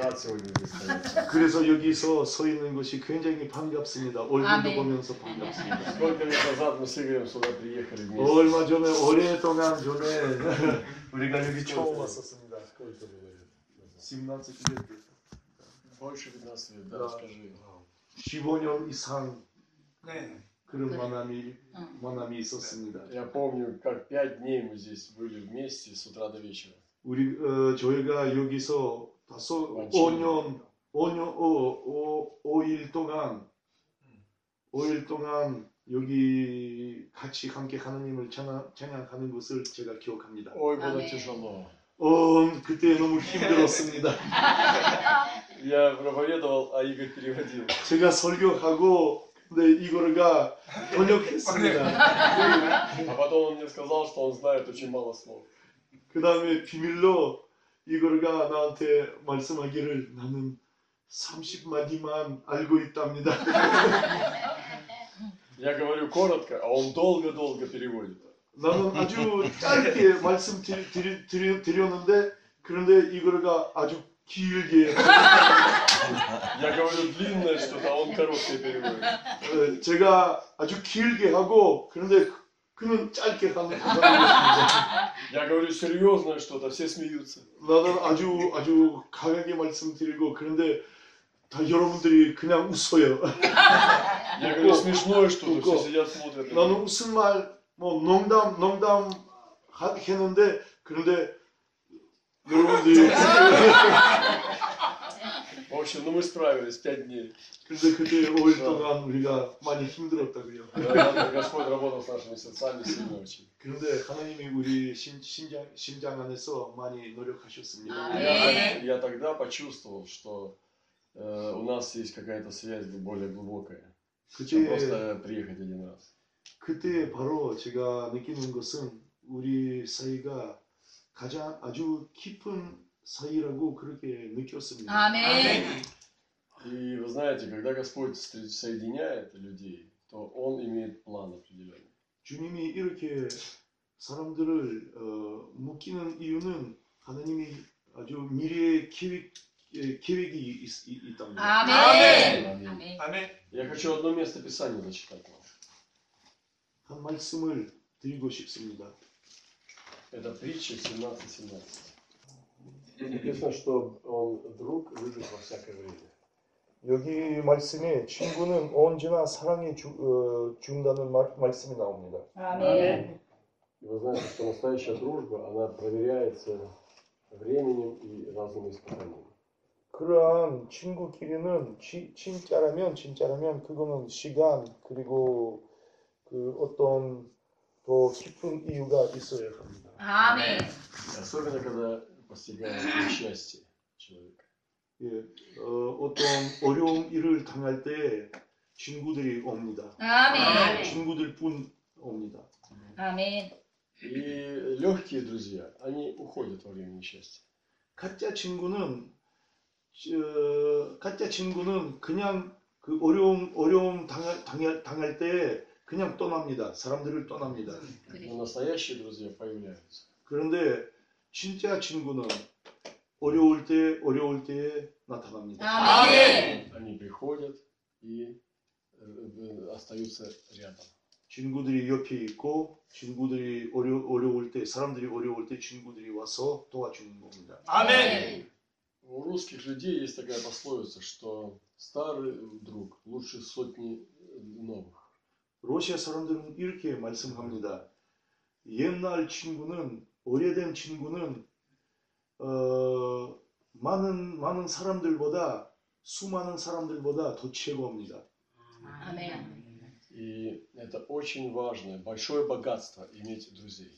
가르치고 있어요. 그래서 여기서 서 있는 것이 굉장히 반갑습니다. 얼굴도 보면서 반갑습니다. 얼마 전에 오랫동안 전에 우리가 여기 처음 왔었습니다. 17 лет. Больше 15 лет, да, скажи. 15년 이상. 네. 그런 만남이 있었습니다. Я помню, как 5 дней мы здесь были вместе с утра до вечера. 우리 저희가 여기서 5일 동안 5일 동안 여기 같이 함께 하나님을 찬양하는 것을 제가 기억합니다. 그때 너무 힘들었습니다. Я проповедовал, а Игорь переводил. 제가 설교하고 근데 이거가 번역했습니다. А потом он мне сказал, что он знает очень мало слов. 그 다음에 비밀로 이거가 나한테 말씀하기를 나는 30마디만 알고 있답니다. Я говорю коротко, а он долго-долго переводит. 나는 아주 짧게 말씀드렸는데 그런데 이거가 아주 길게. Я говорю длинное что-то, а он короткое переводит. 제가 아주 길게 하고 그런데 그는 짧게 하는 사람이었습니다. Я говорю серьезное что-то, все смеются. 나는 아주 강하게 말씀드리고 그런데 다 여러분들이 그냥 웃어요. Я говорю смешное что-то, все сидят смотрят. 나는 무슨 말, 뭐 농담 했는데 그런데 여러분들이. В общем, ну мы справились 5 дней. 그런데 그때 5일 동안 우리가 많이 힘들었다고요. Господь работал с нашими сердцами сильно очень. 그런데 하나님이 우리 심장 안에서 많이 노력하셨습니다. Я тогда почувствовал, что у нас есть какая-то связь более глубокая. Просто приехать один раз. 그때 바로 제가 느끼는 것은 우리 사이가 가장 아주 깊은 사이라고 그렇게 느꼈습니다. 아멘. И вы знаете, когда Господь соединяет людей, то Он имеет план определенный. 주님이 이렇게 사람들을 묶이는 이유는 하나님이 아주 미래의 계획이 있답니다. 아멘. 아멘. Я хочу одно место Писания зачитать вам. 한 말씀을 드리고 싶습니다. Это притча 17:17. Написано, что он друг любит во всякое время. 여기 말씀에 친구는 언제나 사랑에 준다는 말씀이 나옵니다. 아멘. Вы знаете, что настоящая дружба, она проверяется временем и разными испытаниями. 그러한 친구끼리는 진짜라면 그거는 시간 그리고 그 어떤 더 깊은 이유가 있어야 합니다. 아멘. Особенно когда постигает счастье человека. 어떤 어려운 일을 당할 때 친구들이 옵니다. 아멘. 친구들뿐 옵니다. 아멘. И легкие друзья, они уходят во время несчастья. 가짜 친구는 그냥 그 어려움 당할 때 그냥 떠납니다. 사람들을 떠납니다. Настоящие друзья появляются. 그런데 진짜 친구는 어려울 때에 나타납니다. 아멘. Они приходят и остаются рядом. 친구들이 옆에 있고 친구들이 어려울 때 사람들이 어려울 때 친구들이 와서 도와주는 겁니다. 아멘. У русских людей есть такая пословица, что старый друг лучше сотни новых. 러시아 사람들은 이렇게 말씀합니다. 옛날 친구는 오래된 친구는 많은 사람들보다 수많은 사람들보다 더 최고입니다. 아멘. И это очень важное, большое богатство иметь друзей.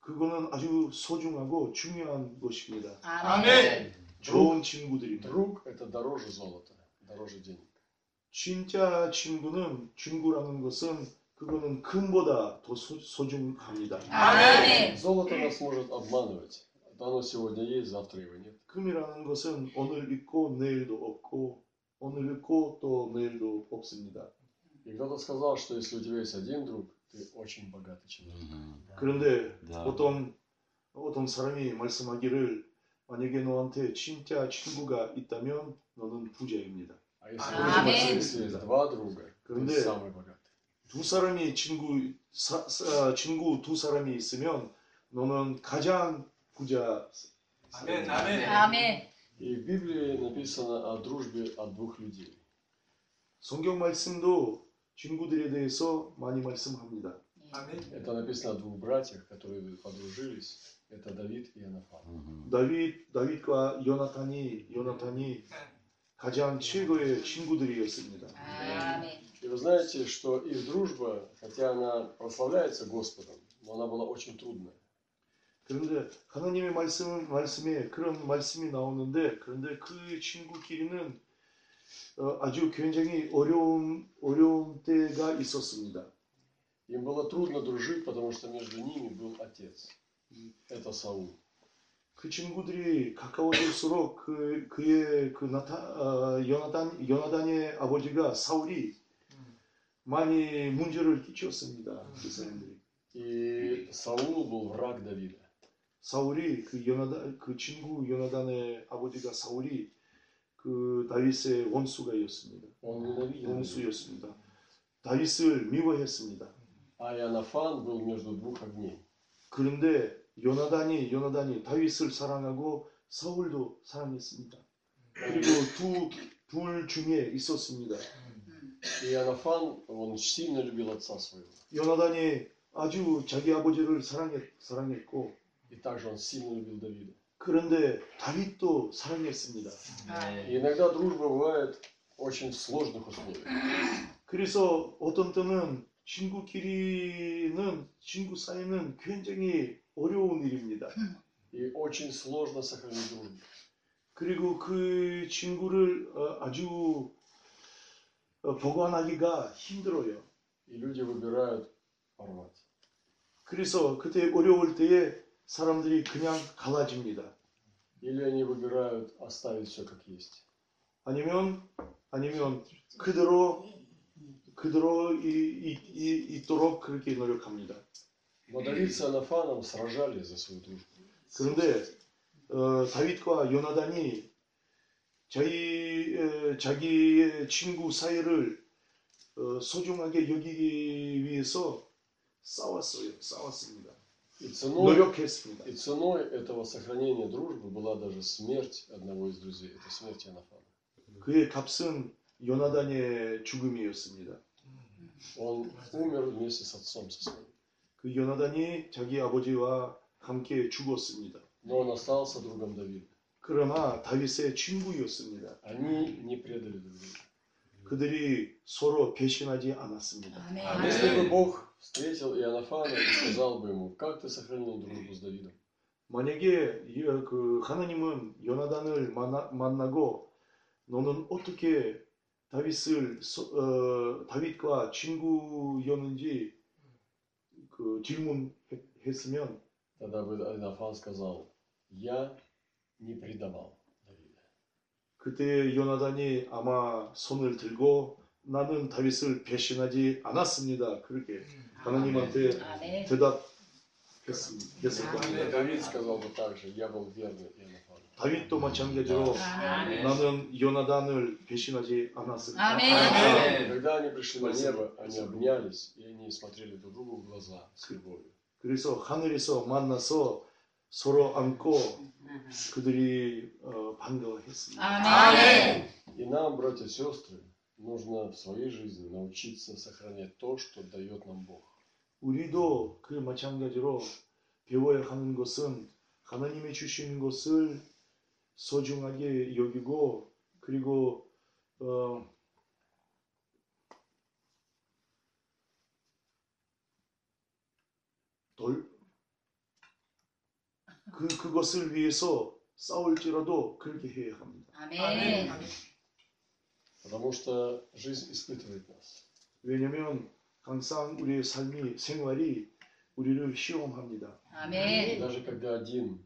그거는 아주 소중하고 중요한 것입니다. 아멘. 좋은 친구들입니다. Друг это дороже золота, дороже денег. 진짜 친구라는 것은 그거는 금보다 더 소중합니다. 아멘. Золото нас может обманывать. Оно сегодня есть, завтра его нет. 금이라는 것은 오늘 있고 내일도 없고 오늘 있고 또 내일도 없습니다. И кто-то сказал, что если у тебя есть один друг, ты очень богатый человек. 그런데 어떤 사람이 말씀하기를 만약에 너한테 진짜 친구가 있다면 너는 부자입니다. 알겠습니다. 알겠습니다. 그런데 두 사람이 친구 두 사람이 있으면 너는 가장 부자. 아멘. 아멘. 아멘. И в Библии написано о дружбе от двух людей. 성경 말씀도 친구들에 대해서 많이 말씀합니다. Это написано о двух братьях, которые подружились. Это Давид и Йонатан. Давид과 Йонатан이 가장 최고의 친구들이었습니다. И вы знаете, что их дружба, хотя она прославляется Господом, но она была очень трудная. 그런데 하나님의 말씀에 그런 말씀이 나오는데 그런데 그 친구끼리는 아주 굉장히 어려운 때가 있었습니다. Им было трудно дружить, потому что между ними был отец. Это Саул. 그 친구들이 가까워질수록 요나단의 아버지가 사울이 많이 문제를 끼쳤습니다. 그 사람들이. И Саул был враг Давида. 사울이 그 친구 요나단의 아버지가 사울이 그 다윗의 원수였습니다. 원수였습니다. 다윗을 미워했습니다. А Йонафан был между двух огней. 그런데 요나단이 다윗을 사랑하고 사울도 사랑했습니다. 그리고 둘 중에 있었습니다. Йонафан, он сильно любил отца своего. 요나단이 아주 자기 아버지를 사랑했고, и также он сильно любил Давида. 그런데 다윗도 사랑했습니다. Иногда дружба бывает очень сложных условий. 그래서 어떤 때는 친구 사이는 굉장히 어려운 일입니다. И очень сложно сохранить дружбу. 그리고 그 친구를 아주 보관하기가 힘들어요. И люди выбирают порвать. 그래서 그때 어려울 때에 사람들이 그냥 갈라집니다. Или они выбирают оставить все как есть. 아니면 그대로 있도록 그렇게 노력합니다. 그런데 다윗과 요나단이 자기의 친구 사이를 소중하게 여기기 위해서 싸웠습니다. 노력했습니다. 그의 값은 요나단의 죽음이었습니다. Он умер вместе с отцом своим. 그 요나단이 자기 아버지와 함께 죽었습니다. Но он остался другом Давида. 그러나 다윗의 친구였습니다. Они не предали друг друга. 그들이 서로 배신하지 않았습니다. 아멘. Если бы Бог встретил Иоаннафана и сказал бы ему, как ты сохранил дружбу с Давидом? 만약에 그 하나님은 요나단을 만나고 너는 어떻게 다윗과 친구였는지 그 질문했으면 тогда бы Йонафан сказал: "Я не предавал Давида". 그때 요나단이 아마 손을 들고 나는 다윗을 배신하지 않았습니다. 그렇게 하나님한테 대답했습니다. 다윗 сказал бы также: "Я был верным Йонафану". 다윗도 마찬가지로 나는 요나단을 배신하지 않았습니다. 그래서 하늘에서 만나서 서로 안고 그들이 반가워했습니다. 아멘. И нам, братья и сестры, нужно в своей жизни научиться сохранять то, что дает нам Бог. 우리도 그 마찬가지로 배워야 하는 것은 하나님이 주신 것을 소중하게 여기고 그리고 그것을 위해서 싸울지라도 그렇게 해야 합니다. 아멘. Потому что жизнь испытывает нас. 왜냐면 항상 우리의 생활이 우리를 시험합니다. 아멘. Даже когда один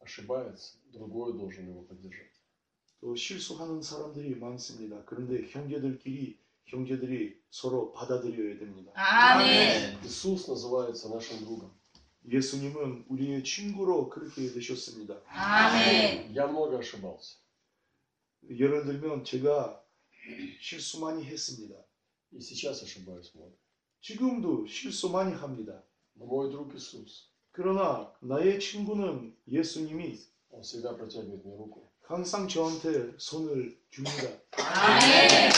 ошибается, другой должен его поддержать. 또 실수하는 사람들이 많습니다. 그런데 형제들이 서로 받아들여야 됩니다. 아멘. Иисус называется нашим другом. 예수님은 우리의 친구로 그렇게 되셨습니다. 아멘. Я много ошибался. 예를 들면 제가 실수 많이 했습니다. И сейчас ошибаюсь много. 지금도 실수 많이 합니다. Но мой друг Иисус. 그러나 나의 친구는 예수님이 Он всегда протягивает мне руку. 항상 저한테 손을 줍니다. 아멘.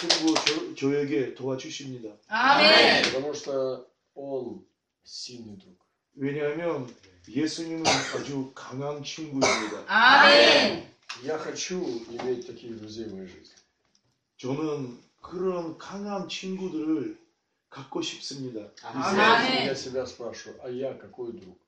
그리고 저에게 도와주십니다. 아멘. Потому что он сильный друг. 왜냐하면 예수님은 아주 강한 친구입니다. 아멘. Я хочу иметь таких друзей в моей жизни. 저는 그런 강한 친구들을 갖고 싶습니다. 아멘. Я себя спрашиваю, а я какой друг?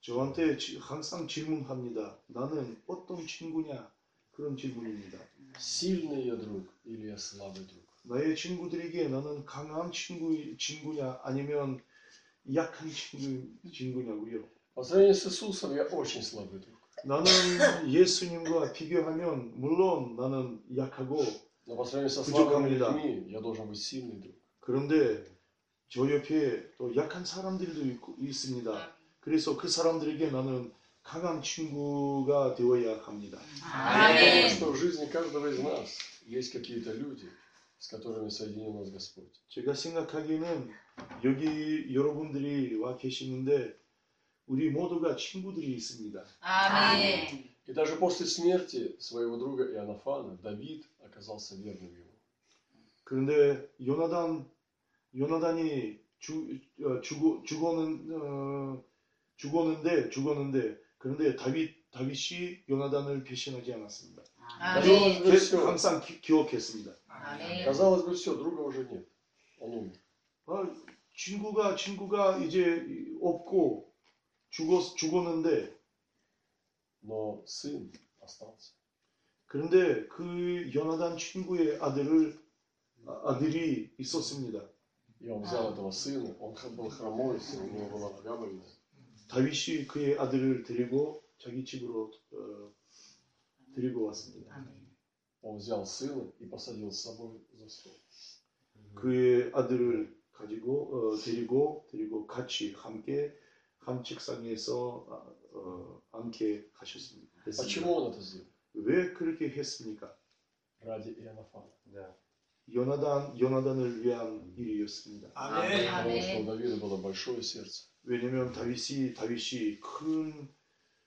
저한테 항상 질문합니다. 나는 어떤 친구냐? 그런 질문입니다. Сильный я друг или я слабый друг? 나의 친구들에게 나는 강한 친구냐 아니면 약한 친구냐고요. По сравнению с Иисусом я очень слабый друг. 나는 예수님과 비교하면 물론 나는 약하고 부족합니다. 그런데 저 옆에 또 약한 사람들도 있습니다. 그래서 그 사람들에게 나는 강한 친구가 되어야 합니다. 아멘. 제가 생각하기에는 여기 여러분들이 와 계시는데 우리 모두가 친구들이 있습니다. 아멘. И даже после смерти своего друга Иоаннафана Давид оказался верным ему. 그런데 요나단이 죽었는데 그런데 다윗이 요나단을 배신하지 않았습니다. 아멘. 항상 기억했습니다. 아멘. Казалось бы, все, друга уже нет. Он умер. 친구가 이제 없고 죽었는데. Но сын остался. 그런데 그 요나단 친구의 아들이 있었습니다. И он взял этого сына, он был хромой, у него была габарина. 다윗이 그의 아들을 데리고 자기 집으로 데리고 왔습니다. Он взял сына и посадил с собой за стол. 그의 아들을 가지고 데리고 같이 함께 한 책상에서 함께 가셨습니다. 왜 그렇게 했습니까? 요나단을 위한 일이었습니다. 아멘. 왜냐하면 다윗이 큰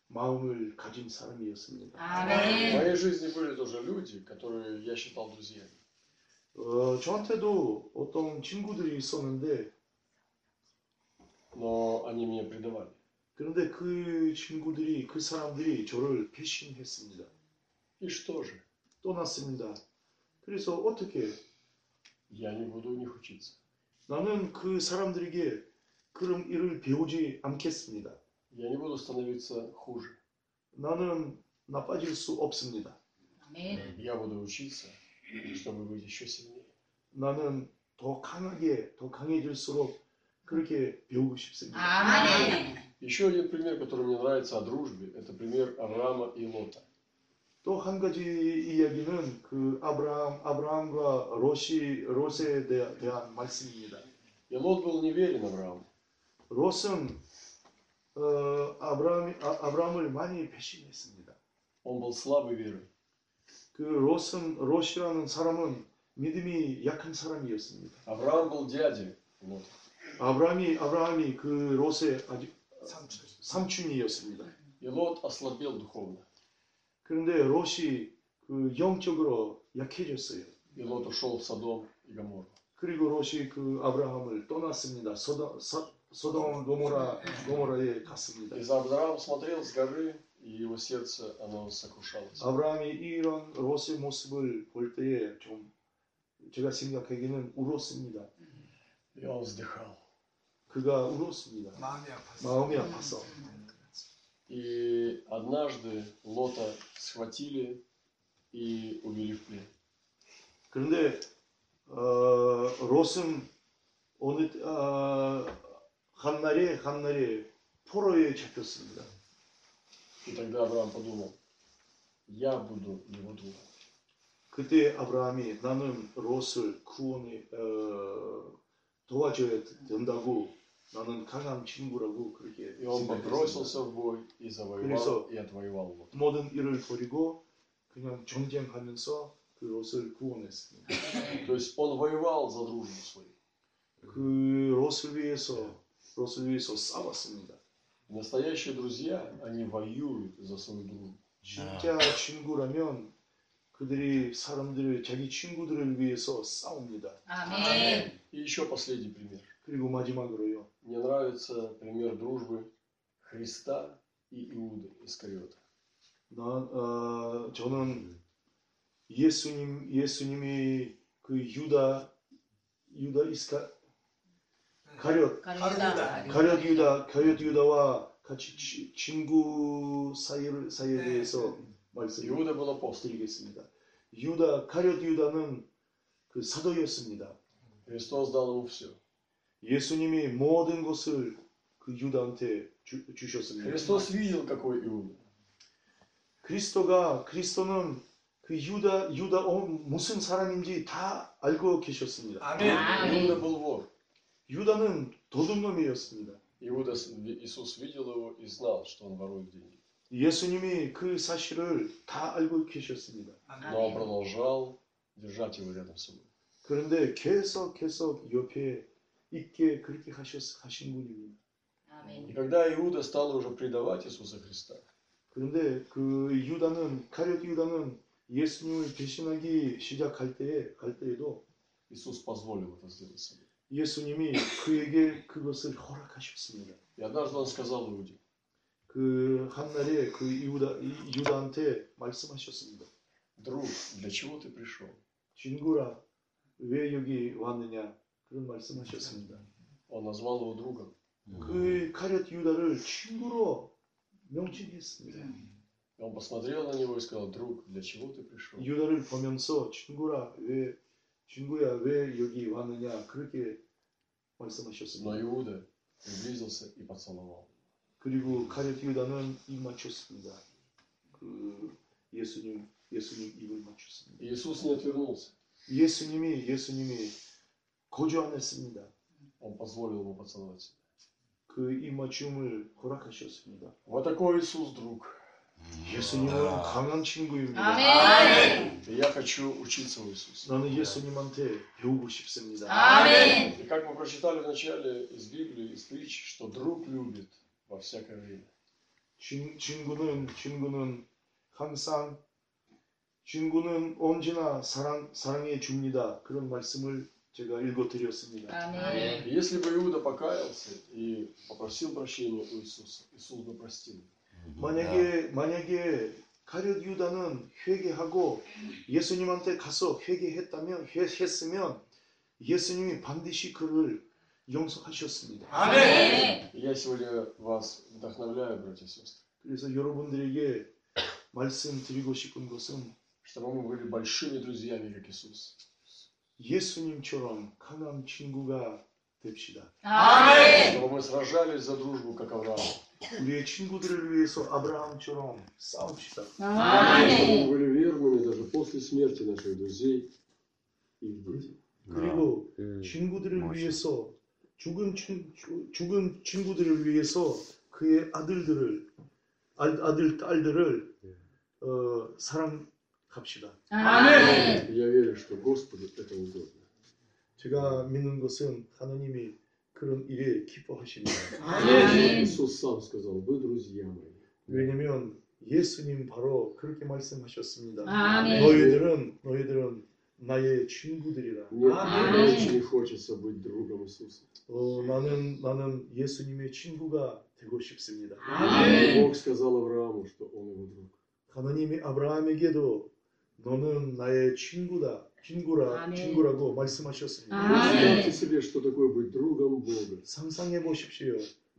마음을 가진 사람이었습니다. 아멘. 저한테도 어떤 친구들이 있었는데 Но они меня предавали. 그런데 그 사람들이 저를 배신했습니다. И что же? 떠났습니다. 그래서 어떻게? Я не буду у них учиться. 나는 그 사람들에게 그런 일을 배우지 않겠습니다. Я не буду становиться хуже. 나는 나빠질 수 없습니다. 아멘. Я буду учиться, чтобы быть еще сильнее. 나는 더 강해질수록 그렇게 배우고 싶습니다. 아멘. Еще один пример, который мне нравится о дружбе, это пример Авраама и Лота. 또 한 가지 이야기는 그 아브라함과 롯에 대한 말씀입니다. И Лот был неверен Аврааму. 롯은 아브라함을 많이 배신했습니다. Он был слабый верой. 그 롯이라는 사람은 믿음이 약한 사람이었습니다. Авраам был дядей Лота. 아브라함이 그 롯의 삼촌이었습니다. 그런데 롯이 그 영적으로 약해졌어요. 그리고 롯이 그 아브라함을 떠났습니다. 소돔 고모라에 갔습니다. 아브라함이 이런 롯의 모습을 볼 때에 좀 제가 생각하기에는 울었습니다. 그가 울었습니다. 마음이 아팠어. И однажды Лота схватили и увели в плен. 그런데 롯은 어느 한 날에 포로에 잡혔습니다. И тогда Авраам подумал: я буду его другом. 그때 아브라함이 나는 롯을 도와줘야 된다고 나는 강한 친구라고 그렇게. И он бросился в бой и завоевал, и отвоевал его. 모든 일을 버리고 그냥 전쟁하면서 그것을 구원했습니다. То есть он воевал за дружбу свою. 그것을 위해서 싸웠습니다. Настоящие друзья, они воюют за свою дружбу. 진짜 친구라면 그들이 사람들을 자기 친구들을 위해서 싸웁니다. 아멘. И еще последний пример. 그리고 마지막으로요. Мне нравится пример дружбы Христа и Иуды Искариота. 저는 예수님이 그 가룟 유다와 같이 친구 사이에 대해서 말씀을 드리겠습니다. 가룟 유다는 그 사도였습니다. 예수님이 모든 것을 그 유다한테 주셨습니다. 그리스도는 그 유다 무슨 사람인지 다 알고 계셨습니다. 아멘. 유다는 도둑놈이었습니다. 예수님이 그 사실을 다 알고 계셨습니다. 그런데 계속 옆에 있게 그렇게 하신 분입니다. 그런데 그 유다는 가룟 유다는 예수님을 배신하기 시작할 때에도 예수님이 그에게 그것을 허락하셨습니다. 그 한날에 그 유다한테 말씀하셨습니다. 친구라, 왜 여기 왔느냐? 그런 말씀하셨습니다. 그 가룟 유다를 친구로 명칭했습니다. Он посмотрел на него и сказал: друг, для чего ты пришел? 유다를 보면서 친구야 왜 여기 왔느냐 그렇게 말씀하셨습니다. Но Иуда приблизился и поцеловал. 그리고 가룟 유다는 입 맞췄습니다. 그 예수님 입을 맞췄습니다. Иисус не отвернулся. 예수님이 거주 안 했습니다. Он позволил ему поцеловать. 그 입 맞춤을 허락하셨습니다. Вот такой Иисус, друг. 예수님은 강한 친구입니다. 아멘. Я хочу учиться у Иисуса. 나는 예수님한테 배우고 싶습니다. 아멘. И как мы прочитали в начале из Библии, из притч, что друг любит во всякое время. 친구는 항상 친구는 언제나 사랑해 줍니다. 그런 말씀을 제가 읽어드렸습니다. 아멘. Если бы Иуда покаялся и попросил прощения у Иисуса, Иисус бы простил. 만약에 가룟 유다는 회개하고 예수님한테 가서 회개했으면 예수님이 반드시 그를 용서하셨습니다. 아멘. Я сегодня вас вдохновляю, братья и сестры. 그래서 여러분들에게 말씀드리고 싶은 것은 чтобы мы были большими друзьями, как Иисус. 예수님처럼 강한 친구가 됩시다. 아멘. Чтобы мы сражались за дружбу, как Авраам. 우리의 친구들을 위해서 아브라함처럼 싸웁시다. 아멘. 그리고 친구들을 위해서 죽은 친구들을 위해서 그의 딸들을 사랑합시다. 아멘. 제가 믿는 것은 하나님이 그런 일에 기뻐하십니다. 예수스 сам сказал: "Вы друзья мои". 왜냐면 예수님 바로 그렇게 말씀하셨습니다. 아멘. 너희들은 나의 친구들이라. 아멘. хочется быть другом Иисуса. 나는 예수님의 친구가 되고 싶습니다. 아멘. Бог сказал Аврааму, что он его друг. 하나님이 아브라함에게도 너는 나의 친구라고 말씀하셨습니다. 상상해 보십시오.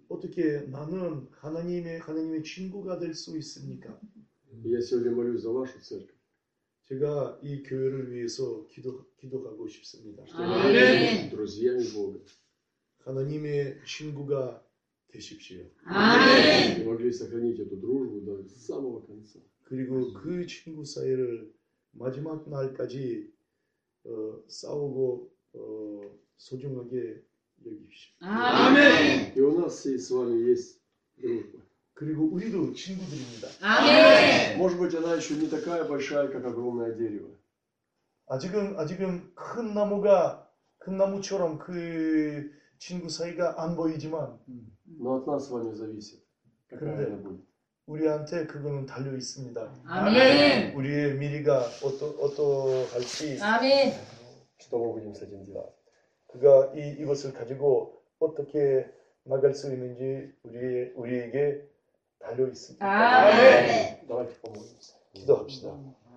어떻게 나는 하나님의 친구가 될 수 있습니까? 제가 이 교회를 위해서 기도하고 싶습니다. 아멘. 하나님의 친구가 되십시오. 아멘. 그리고 그 친구 사이를 마지막 날까지 싸우고 소중하게 여기십시오. 아멘. 이 нас с вами есть дружба. 그리고 우리도 친구들입니다. 아멘. Может быть, она еще не такая большая, как огромное дерево. 아직은 큰 나무가 큰 나무처럼 그 친구 사이가 안 보이지만. Но от нас с вами зависит, какая она будет. 우리한테 그거는 달려 있습니다. 아멘. 우리의 미래가 어떠할지. 아멘. Что мы будем с этим делать? 그가 이것을 가지고 어떻게 나갈 수 있는지 우리에게 달려 있습니다. 아멘. 기도합시다.